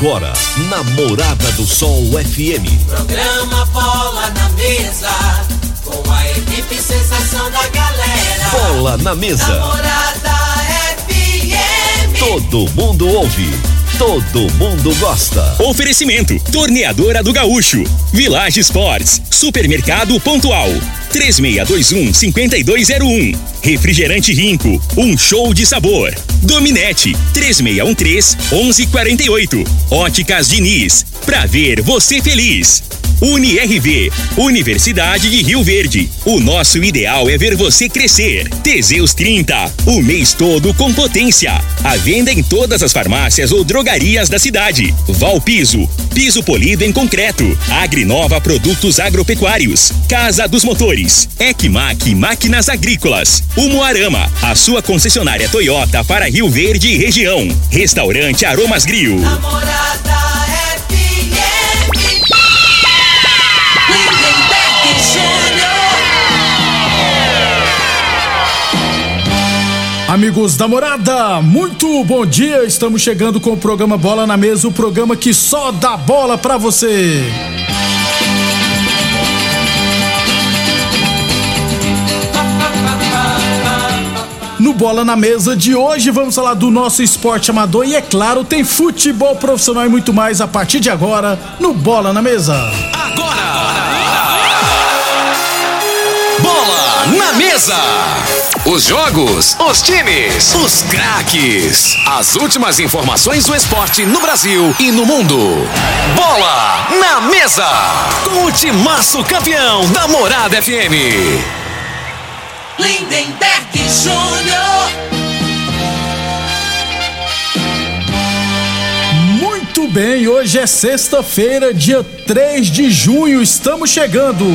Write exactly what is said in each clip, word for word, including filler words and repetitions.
Agora, Namorada do Sol F M. Programa Bola na Mesa, com a equipe Sensação da Galera. Bola na Mesa. Namorada F M. Todo mundo ouve. Todo mundo gosta. Oferecimento: Torneadora do Gaúcho, Village Sports, Supermercado Pontual, três seis dois um, cinco dois zero um, Refrigerante Rinco, um show de sabor. Dominete, três seis um três, um um quatro oito, Óticas Diniz, pra ver você feliz. UniRV, Universidade de Rio Verde. O nosso ideal é ver você crescer. Teseus trinta, o mês todo com potência. A venda em todas as farmácias ou drogarias da cidade. Valpiso, piso polido em concreto. Agrinova Produtos Agropecuários. Casa dos Motores. ECMAC Máquinas Agrícolas. Umuarama, a sua concessionária Toyota para Rio Verde e região. Restaurante Aromas Grill. Namorada F M. Amigos da Morada, muito bom dia, estamos chegando com o programa Bola na Mesa, o programa que só dá bola pra você. No Bola na Mesa de hoje vamos falar do nosso esporte amador e, é claro, tem futebol profissional e muito mais a partir de agora no Bola na Mesa. Agora! agora. Bola na Mesa! Os jogos, os times, os craques. As últimas informações do esporte no Brasil e no mundo. Bola na Mesa. Com o timaço campeão da Morada F M. Lindenberg Júnior. Muito bem, hoje é sexta-feira, dia três de junho. Estamos chegando.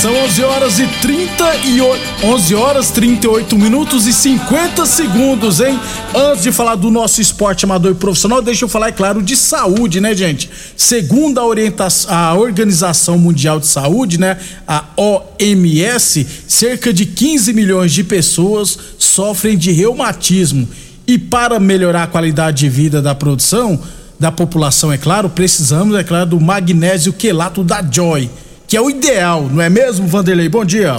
São onze horas e trinta e oito, onze horas trinta e oito minutos e cinquenta segundos, hein? Antes de falar do nosso esporte amador e profissional, deixa eu falar, é claro, de saúde, né, gente? Segundo a, orientação, a Organização Mundial de Saúde, né, a O M S, cerca de quinze milhões de pessoas sofrem de reumatismo. E para melhorar a qualidade de vida da produção, da população, é claro, precisamos, é claro, do magnésio quelato da Joy, que é o ideal, não é mesmo, Vanderlei? Bom dia.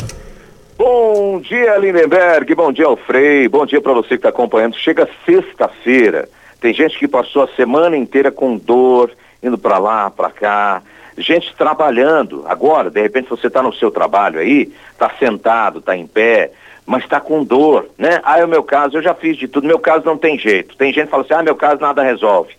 Bom dia, Lindenberg, bom dia, Alfrei, bom dia para você que está acompanhando. Chega sexta-feira, tem gente que passou a semana inteira com dor, indo para lá, para cá, gente trabalhando. Agora, de repente, você está no seu trabalho aí, está sentado, está em pé, mas está com dor, né? Ah, é o meu caso, eu já fiz de tudo, meu caso não tem jeito. Tem gente que fala assim, ah, meu caso nada resolve.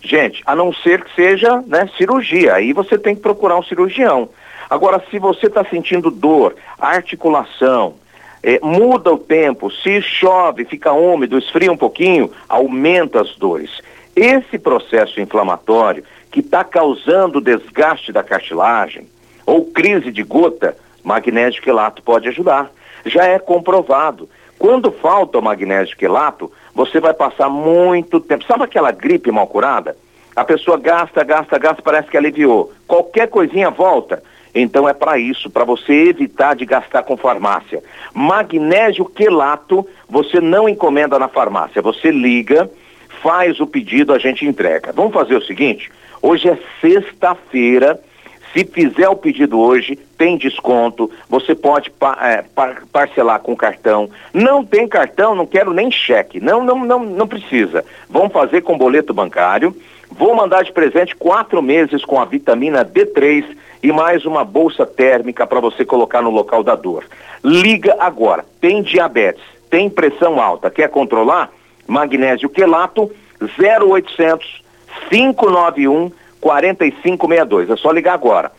Gente, a não ser que seja, né, cirurgia, aí você tem que procurar um cirurgião. Agora, se você está sentindo dor, articulação, é, muda o tempo, se chove, fica úmido, esfria um pouquinho, aumenta as dores. Esse processo inflamatório que está causando desgaste da cartilagem ou crise de gota, magnésio quelato pode ajudar. Já é comprovado. Quando falta o magnésio quelato, você vai passar muito tempo. Sabe aquela gripe mal curada? A pessoa gasta, gasta, gasta, parece que aliviou. Qualquer coisinha volta. Então é para isso, para você evitar de gastar com farmácia. Magnésio quelato você não encomenda na farmácia, você liga, faz o pedido, a gente entrega. Vamos fazer o seguinte, hoje é sexta-feira, se fizer o pedido hoje, tem desconto, você pode pa- é, par- parcelar com cartão. Não tem cartão, não quero nem cheque, não, não, não, não precisa. Vamos fazer com boleto bancário. Vou mandar de presente quatro meses com a vitamina D três e mais uma bolsa térmica para você colocar no local da dor. Liga agora. Tem diabetes, tem pressão alta, quer controlar? Magnésio quelato, zero oito zero zero, cinco nove um, quatro cinco seis dois. É só ligar agora.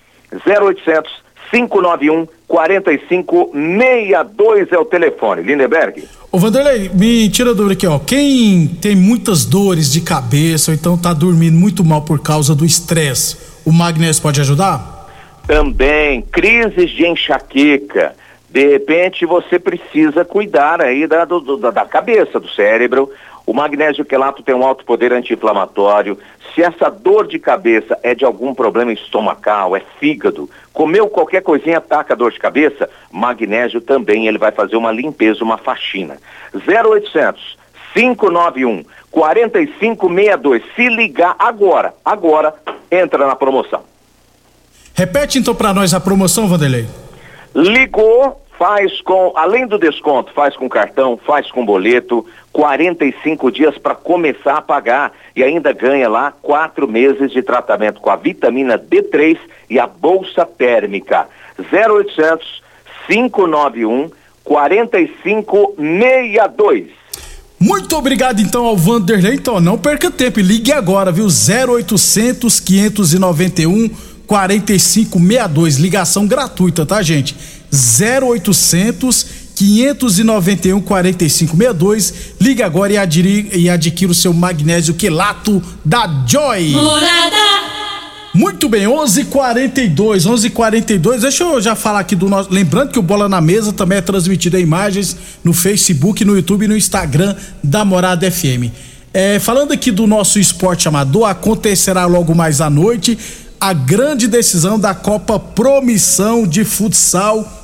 zero oito zero zero, cinco nove um, quatro cinco seis dois é o telefone. Lindenberg? Ô Vanderlei, me tira a dúvida aqui, ó. Quem tem muitas dores de cabeça ou então tá dormindo muito mal por causa do estresse, o magnésio pode ajudar? Também, crises de enxaqueca. De repente você precisa cuidar aí da, do, da, da cabeça, do cérebro. O magnésio quelato tem um alto poder anti-inflamatório. Se essa dor de cabeça é de algum problema estomacal, é fígado, comeu qualquer coisinha, ataca a dor de cabeça, magnésio também, ele vai fazer uma limpeza, uma faxina. zero oito zero zero, cinco nove um quarenta e cinco sessenta e dois. Se ligar agora, agora, entra na promoção. Repete então para nós a promoção, Vanderlei. Ligou, faz com, além do desconto, faz com cartão, faz com boleto, quarenta e cinco dias para começar a pagar e ainda ganha lá quatro meses de tratamento com a vitamina D três e a bolsa térmica. zero oitocentos, cinco nove um, quarenta e cinco sessenta e dois. Muito obrigado então ao Vanderlei. Então não perca tempo e ligue agora, viu? zero oitocentos, quinhentos e noventa e um, quarenta e cinco sessenta e dois, ligação gratuita, tá, gente? zero oitocentos, quinhentos e noventa e um, quarenta e cinco sessenta e dois, liga agora e adquira, e adquira o seu magnésio quelato da Joy. Morada. Muito bem, onze e quarenta e dois, deixa eu já falar aqui do nosso, lembrando que o Bola na Mesa também é transmitido em imagens no Facebook, no YouTube e no Instagram da Morada F M. É, falando aqui do nosso esporte amador, acontecerá logo mais à noite a grande decisão da Copa Promissão de futsal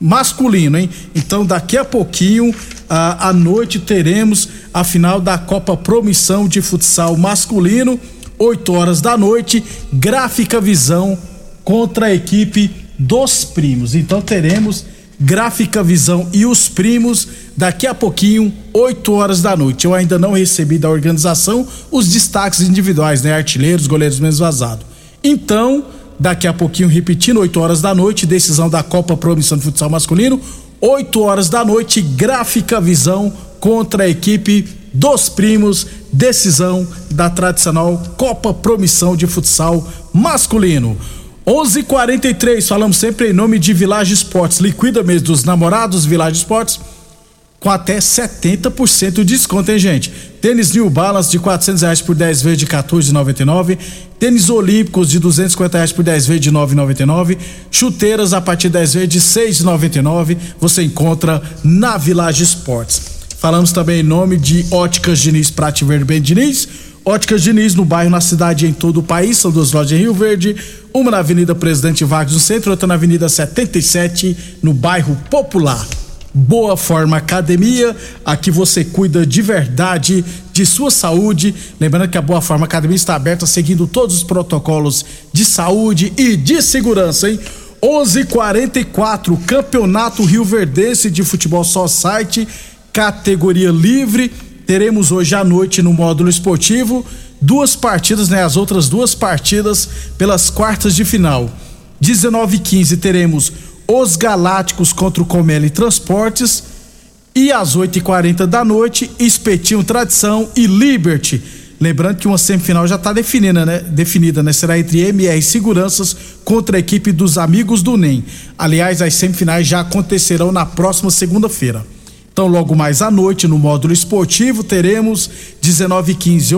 masculino, hein? Então daqui a pouquinho, à, à noite, teremos a final da Copa Promissão de futsal masculino, oito horas da noite, Gráfica Visão contra a equipe dos Primos. Então teremos Gráfica Visão e os Primos daqui a pouquinho, oito horas da noite. Eu ainda não recebi da organização os destaques individuais, né? Artilheiros, goleiros menos vazados. Então, daqui a pouquinho, repetindo, oito horas da noite, decisão da Copa Promissão de Futsal Masculino, oito horas da noite, Gráfica Visão contra a equipe dos Primos, decisão da tradicional Copa Promissão de Futsal Masculino. onze e quarenta e três, falamos sempre em nome de Village Sports, liquida mês dos namorados, Village Sports, com até setenta por cento de desconto, hein, gente? Tênis New Balance de quatrocentos reais por dez vezes de quatorze reais e noventa e nove centavos, tênis Olímpicos de duzentos e cinquenta reais por dez vezes de nove reais e noventa e nove centavos, chuteiras a partir de dez vezes de seis reais e noventa e nove centavos, você encontra na Village Sports. Falamos também em nome de Óticas Diniz, Prate Verde Bem Diniz. Óticas Diniz no bairro, na cidade e em todo o país. São duas lojas em Rio Verde. Uma na Avenida Presidente Vargas no centro, outra na Avenida setenta e sete, no bairro Popular. Boa Forma Academia. Aqui você cuida de verdade de sua saúde. Lembrando que a Boa Forma Academia está aberta seguindo todos os protocolos de saúde e de segurança, hein? onze e quarenta e quatro, Campeonato Rio Verdense de Futebol Society, categoria livre. Teremos hoje à noite no módulo esportivo duas partidas, né? As outras duas partidas pelas quartas de final. dezenove e quinze teremos os Galácticos contra o Comele Transportes e às oito e quarenta da noite, Espetinho Tradição e Liberty. Lembrando que uma semifinal já está definida, né? Definida, né? Será entre M R Seguranças contra a equipe dos Amigos do N E M. Aliás, as semifinais já acontecerão na próxima segunda-feira. Então, logo mais à noite, no módulo esportivo, teremos dezenove e quinze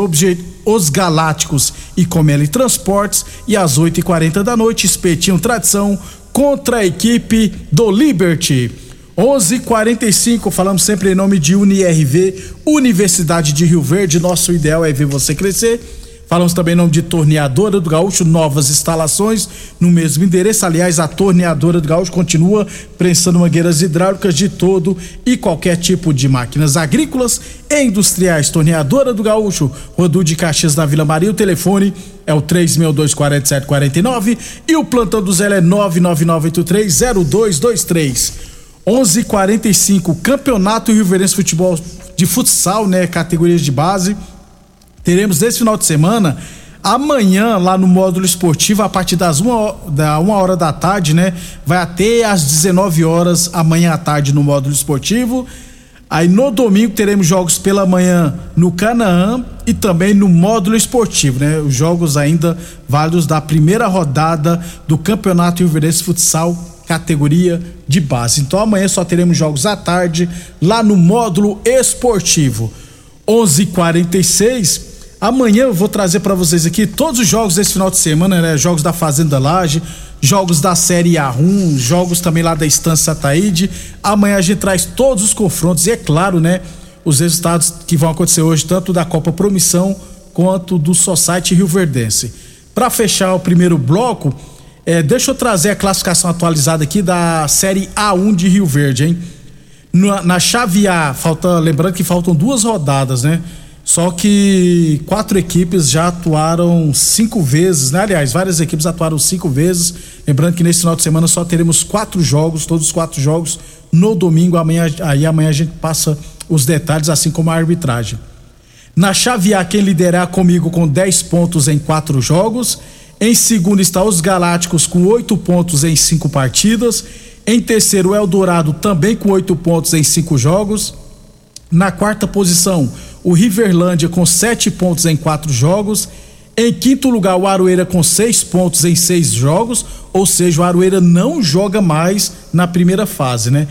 os Galácticos e Comele Transportes e às oito e quarenta da noite, Espetinho Tradição contra a equipe do Liberty. onze e quarenta e cinco, falamos sempre em nome de UniRV, Universidade de Rio Verde, nosso ideal é ver você crescer. Falamos também em nome de Torneadora do Gaúcho, novas instalações no mesmo endereço. Aliás, a Torneadora do Gaúcho continua prensando mangueiras hidráulicas de todo e qualquer tipo de máquinas agrícolas e industriais. Torneadora do Gaúcho, Rodul de Caxias na Vila Maria. O telefone é o três seis dois, quatro sete quatro nove e o plantão do Zé é nove nove nove oito três zero dois dois três. onze e quarenta e cinco, Campeonato Rio Verdense Futebol de Futsal, né? Categorias de base. Teremos nesse final de semana, amanhã, lá no módulo esportivo, a partir das uma, da uma hora da tarde, né? Vai até às dezenove horas, amanhã à tarde, no módulo esportivo. Aí no domingo teremos jogos pela manhã no Canaã e também no módulo esportivo, né? Os jogos ainda válidos da primeira rodada do Campeonato Rio Verdense Futsal, categoria de base. Então amanhã só teremos jogos à tarde, lá no módulo esportivo. onze e quarenta e seis, amanhã eu vou trazer para vocês aqui todos os jogos desse final de semana, né? Jogos da Fazenda Laje, jogos da Série A um, jogos também lá da Estância Ataíde. Amanhã a gente traz todos os confrontos e, é claro, né, os resultados que vão acontecer hoje, tanto da Copa Promissão quanto do Society Rio Verdense. Para fechar o primeiro bloco, é, deixa eu trazer a classificação atualizada aqui da Série A um de Rio Verde, hein? Na, na chave A, falta, lembrando que faltam duas rodadas, né? Só que quatro equipes já atuaram cinco vezes, né? Aliás, várias equipes atuaram cinco vezes. Lembrando que nesse final de semana só teremos quatro jogos, todos os quatro jogos no domingo. Amanhã, aí amanhã a gente passa os detalhes, assim como a arbitragem. Na chave A, quem liderar comigo com dez pontos em quatro jogos. Em segundo está os Galácticos com oito pontos em cinco partidas. Em terceiro, o Eldorado também com oito pontos em cinco jogos. Na quarta posição, o Riverlândia com sete pontos em quatro jogos. Em quinto lugar, o Aroeira com seis pontos em seis jogos. Ou seja, o Aroeira não joga mais na primeira fase, né?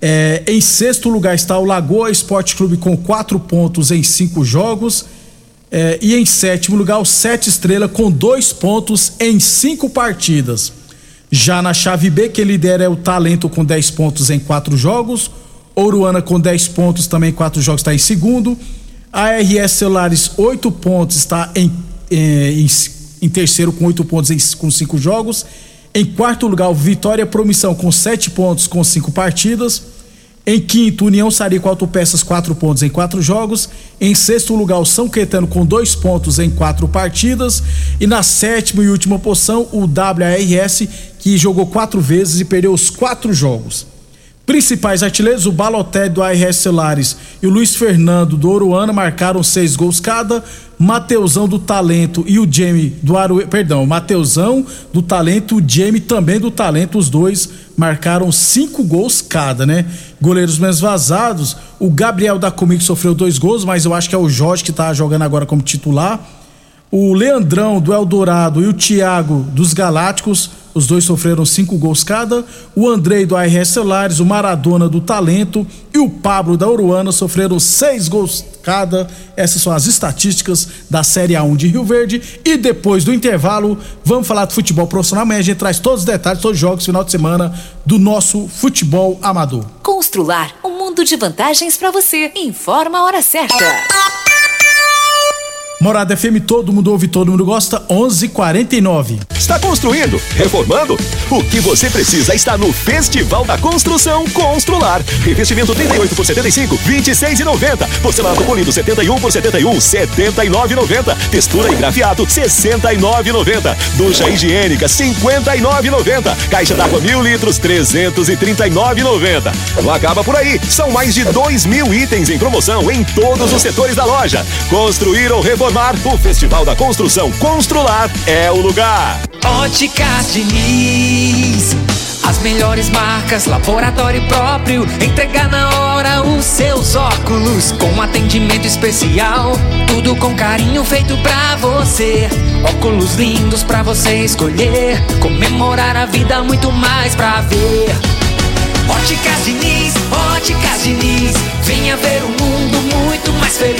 É, em sexto lugar está o Lagoa Esporte Clube com quatro pontos em cinco jogos. É, e em sétimo lugar, o Sete Estrela com dois pontos em cinco partidas. Já na chave B, que lidera é o Talento com dez pontos em quatro jogos. Oruana com dez pontos também em quatro jogos está em segundo. A R S Celulares, oito pontos, está em, em, em terceiro com oito pontos em, com cinco jogos. Em quarto lugar, o Vitória Promissão com sete pontos com cinco partidas. Em quinto, União Sarico Autopeças, quatro pontos em quatro jogos. Em sexto lugar, o São Caetano com dois pontos em quatro partidas. E na sétima e última posição, o W R S, que jogou quatro vezes e perdeu os quatro jogos. Principais artilheiros, o Balotelli do A R S Celulares e o Luiz Fernando do Oruana marcaram seis gols cada. Mateuzão do Talento e o Jamie do Aroeira, perdão, Mateuzão do Talento e o Jamie também do Talento, os dois marcaram cinco gols cada, né? Goleiros menos vazados, o Gabriel da Comigo sofreu dois gols, mas eu acho que é o Jorge que tá jogando agora como titular. O Leandrão do Eldorado e o Thiago dos Galácticos, os dois sofreram cinco gols cada. O Andrei do A R S Celulares, o Maradona do Talento e o Pablo da Oruana sofreram seis gols cada. Essas são as estatísticas da Série A um de Rio Verde. E depois do intervalo, vamos falar do futebol profissional. Amanhã a gente traz todos os detalhes, todos os jogos, final de semana do nosso futebol amador. Constrular um mundo de vantagens para você. Informa a hora certa. Morada F M, todo mundo ouve, todo mundo gosta, onze e quarenta e nove. Está construindo? Reformando? O que você precisa está no Festival da Construção Constrular. Revestimento trinta e oito por setenta e cinco, vinte e seis e noventa. Porcelanato polido setenta e um por setenta e um, setenta e nove e noventa. Textura e grafiato sessenta e nove e noventa. Ducha higiênica cinquenta e nove e noventa. Caixa d'água mil litros trezentos e trinta e nove e noventa. Não acaba por aí, são mais de dois mil itens em promoção em todos os setores da loja. Construir ou reformar? O Festival da Construção Constrular é o lugar. Óticas Diniz, as melhores marcas, laboratório próprio, entregar na hora os seus óculos, com atendimento especial, tudo com carinho feito pra você, óculos lindos pra você escolher, comemorar a vida, muito mais pra ver. Óticas Diniz, Óticas Diniz, venha ver o mundo muito mais feliz.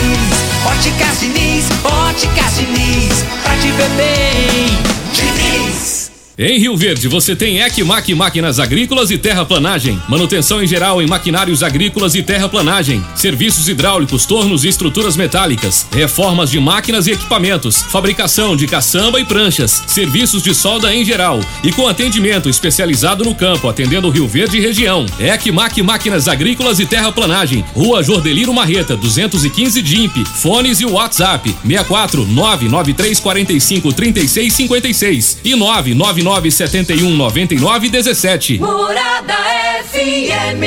Óticas Diniz, Óticas Diniz, pra te ver bem, Diniz. Em Rio Verde você tem ECMAC Máquinas Agrícolas e Terraplanagem, manutenção em geral em maquinários agrícolas e terraplanagem, serviços hidráulicos, tornos e estruturas metálicas, reformas de máquinas e equipamentos, fabricação de caçamba e pranchas, serviços de solda em geral e com atendimento especializado no campo, atendendo Rio Verde e região. ECMAC Máquinas Agrícolas e Terraplanagem, Rua Jordeliro Marreta, duzentos e quinze D I M P, fones e WhatsApp seis quatro nove nove três quatro cinco três seis cinco seis e nove nove nove sete um nove nove um sete. Morada F M.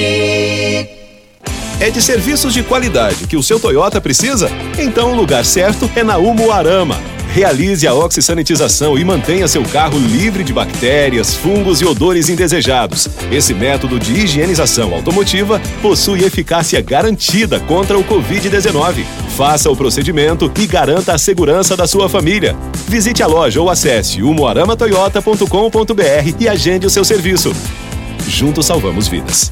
É de serviços de qualidade que o seu Toyota precisa? Então o lugar certo é na Umuarama. Realize a oxissanitização e mantenha seu carro livre de bactérias, fungos e odores indesejados. Esse método de higienização automotiva possui eficácia garantida contra o covid dezenove. Faça o procedimento e garanta a segurança da sua família. Visite a loja ou acesse umuarama toyota ponto com ponto br e agende o seu serviço. Juntos salvamos vidas.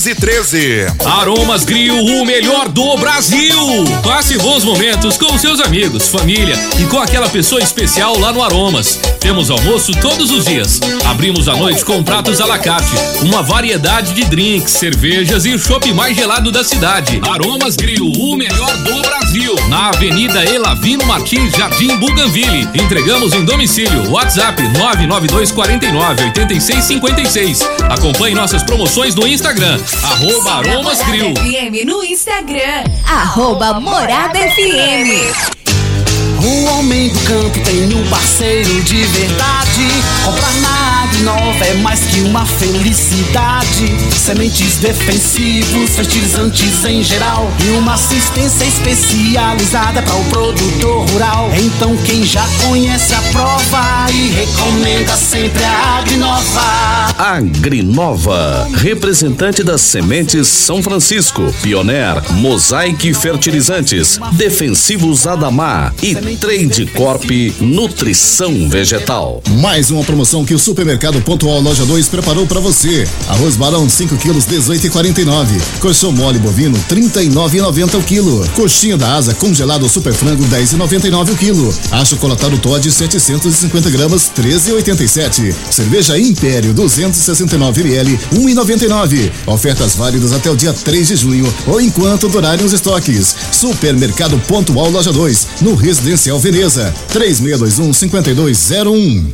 quinhentos e treze. Aromas Grill, o melhor do Brasil. Passe bons momentos com seus amigos, família e com aquela pessoa especial lá no Aromas. Temos almoço todos os dias. Abrimos à noite com pratos à la carte, uma variedade de drinks, cervejas e o chopp mais gelado da cidade. Aromas Grill, o melhor do Brasil. Na Avenida Elavino Martins, Jardim Bougainville. Entregamos em domicílio. WhatsApp nove nove dois, quatro nove, oito seis cinco seis. Acompanhe nossas promoções no Instagram. Arroba Aromas Grill. F M no Instagram. Arroba Morada F M. O homem do campo tem um parceiro de verdade. Comprar na Agrinova é mais que uma felicidade. Sementes defensivos, fertilizantes em geral e uma assistência especializada para o produtor rural. Então quem já conhece a prova e recomenda sempre a Agrinova. Agrinova, representante das sementes São Francisco, Pioneer, Mosaic Fertilizantes, Defensivos Adamar e Trade Corp Nutrição Vegetal. Mais uma promoção que o Supermercado Pontual Loja dois preparou para você. Arroz Barão cinco quilos dezoito e quarenta e nove. Coxão mole bovino trinta e nove e noventa o quilo. Coxinha da asa congelado super frango dez e noventa e nove o quilo. Achocolatado Todd setecentos e cinquenta gramas treze e oitenta e sete. Cerveja Império duzentos e sessenta e nove mililitros um e noventa e nove. Ofertas válidas até o dia três de junho ou enquanto durarem os estoques. Supermercado Pontual Loja dois, no Residencial Veneza, três seis dois um, cinco dois zero um.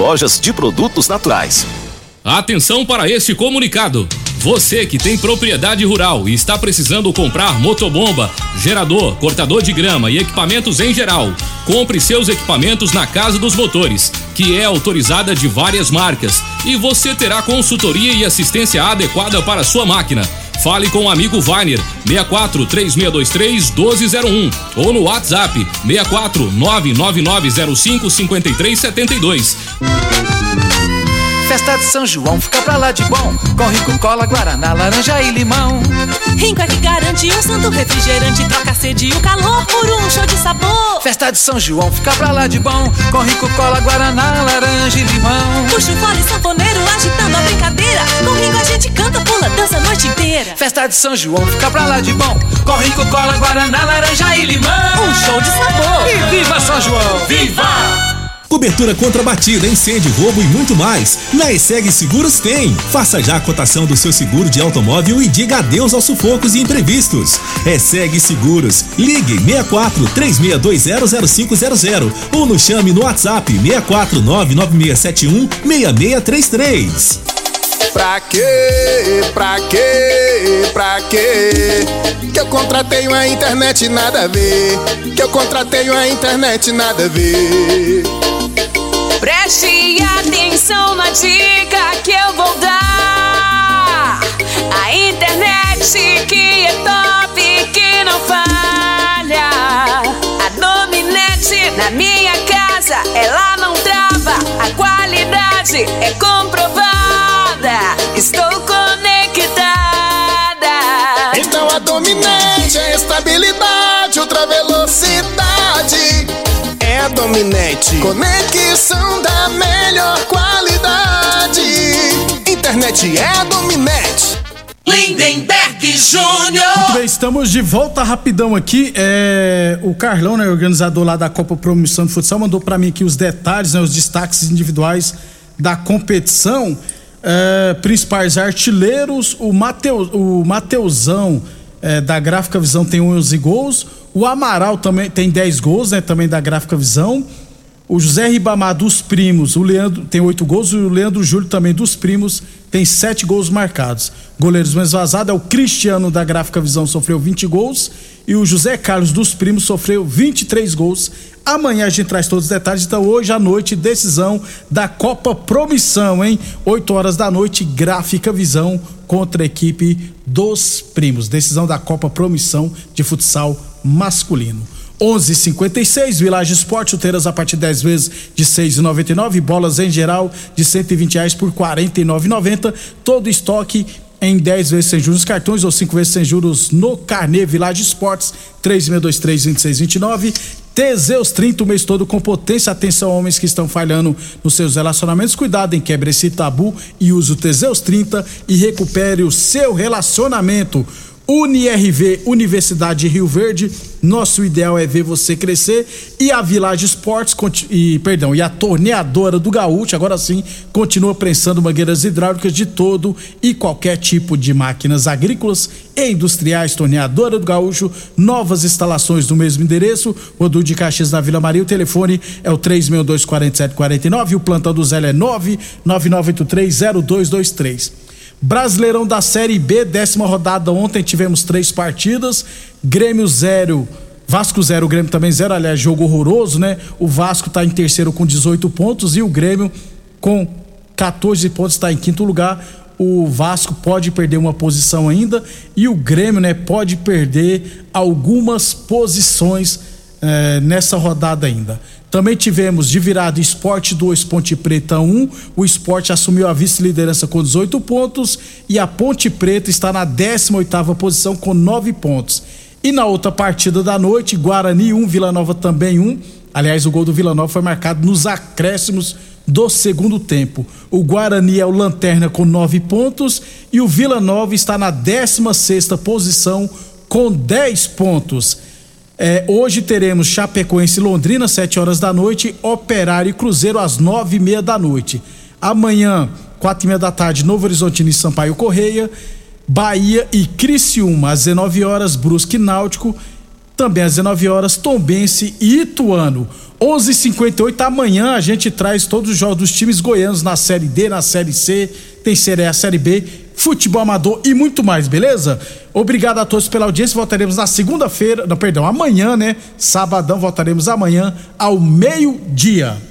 lojas de produtos naturais. Atenção para este comunicado. Você que tem propriedade rural e está precisando comprar motobomba, gerador, cortador de grama e equipamentos em geral, compre seus equipamentos na Casa dos Motores, que é autorizada de várias marcas, e você terá consultoria e assistência adequada para a sua máquina. Fale com o amigo Vainer, seis quatro, três seis dois três, um dois zero um, ou no WhatsApp, seis quatro, nove nove nove zero cinco, cinco três sete dois. Festa de São João fica pra lá de bom, com Rico Cola, Guaraná, laranja e limão. Rico é que garante um santo refrigerante, troca a sede e o calor por um show de sabor. Festa de São João fica pra lá de bom, com Rico Cola, Guaraná, laranja e limão. Puxa o fole sanfoneiro agitando a brincadeira, com Rico a gente canta, pula, dança a noite inteira. Festa de São João fica pra lá de bom, com Rico Cola, Guaraná, laranja e limão. Um show de sabor. E viva São João, viva! Cobertura contra batida, incêndio, roubo e muito mais. Na E S E G Seguros tem. Faça já a cotação do seu seguro de automóvel e diga adeus aos sufocos e imprevistos. E S E G Seguros. Ligue seis quatro, três seis dois zero, zero cinco zero zero ou nos chame no WhatsApp seis quatro nove, nove seis sete um, seis seis três três. Pra quê? Pra quê? Pra quê? Que eu contratei uma internet nada a ver. Que eu contratei uma internet nada a ver. Preste atenção na dica que eu vou dar. A internet que é top, que não falha. A Dominete na minha casa, ela não trava. A qualidade é comprovada. Estou conectada. Então a Dominete é estabilidade, ultra velocidade. É a Dominete. Conexão da melhor qualidade. Internet é a Dominete. Lindenberg Júnior. Muito bem, estamos de volta rapidão aqui. É, o Carlão, né, organizador lá da Copa Promissão de Futsal, mandou pra mim aqui os detalhes, né, os destaques individuais da competição. É, principais artilheiros, o, Mateu, o Mateuzão é, da Gráfica Visão tem onze gols. O Amaral também tem dez gols, né? Também da Gráfica Visão. O José Ribamar dos Primos, o Leandro tem oito gols, e o Leandro Júlio também dos Primos tem sete gols marcados. Goleiros mais vazados é o Cristiano da Gráfica Visão, sofreu vinte gols, e o José Carlos dos Primos sofreu vinte e três gols. Amanhã a gente traz todos os detalhes, então hoje à noite, decisão da Copa Promissão, hein? oito horas da noite, Gráfica Visão contra a equipe dos Primos. Decisão da Copa Promissão de futsal masculino. onze e cinquenta e seis, Village Sports, chuteiras a partir de dez vezes de seis e noventa e nove, bolas em geral de cento e vinte reais por quarenta e nove e noventa, todo estoque em dez vezes sem juros cartões ou cinco vezes sem juros no carnê. Village Sports, três seis dois três, dois seis dois nove. Teseus trinta, o mês todo com potência. Atenção, homens que estão falhando nos seus relacionamentos, cuidado, em quebre esse tabu e use o Teseus trinta e recupere o seu relacionamento. UniRV, Universidade de Rio Verde, nosso ideal é ver você crescer. E a Village Sports, e, perdão, e a Torneadora do Gaúcho, agora sim, continua prensando mangueiras hidráulicas de todo e qualquer tipo de máquinas agrícolas e industriais. Torneadora do Gaúcho, novas instalações no mesmo endereço, Rodul de Caxias na Vila Maria, o telefone é o três seis dois, quatro sete quatro nove, o plantão do Zé é nove nove nove oito três, zero dois dois três. Brasileirão da Série B, décima rodada ontem, tivemos três partidas, Grêmio zero, Vasco zero, o Grêmio também zero, aliás, jogo horroroso, né? O Vasco tá em terceiro com dezoito pontos e o Grêmio com quatorze pontos está em quinto lugar. O Vasco pode perder uma posição ainda e o Grêmio, né, pode perder algumas posições eh, nessa rodada ainda. Também tivemos de virada Sport dois, Ponte Preta um, o Sport assumiu a vice-liderança com dezoito pontos e a Ponte Preta está na décima oitava posição com nove pontos. E na outra partida da noite, Guarani um, Vila Nova também um, aliás, o gol do Vila Nova foi marcado nos acréscimos do segundo tempo. O Guarani é o lanterna com nove pontos e o Vila Nova está na décima sexta posição com dez pontos. É, hoje teremos Chapecoense e Londrina, sete horas da noite, Operário e Cruzeiro às nove e meia da noite. Amanhã, quatro e meia da tarde, Novo Horizontino e Sampaio Correia, Bahia e Criciúma, às dezenove horas, Brusque e Náutico, também às dezenove horas, Tombense e Ituano. onze e cinquenta e oito, amanhã a gente traz todos os jogos dos times goianos na Série D, na Série C, tem Série A, Série B, futebol amador e muito mais, beleza? Obrigado a todos pela audiência, voltaremos na segunda-feira, não, perdão, amanhã, né? Sabadão, voltaremos amanhã ao meio-dia.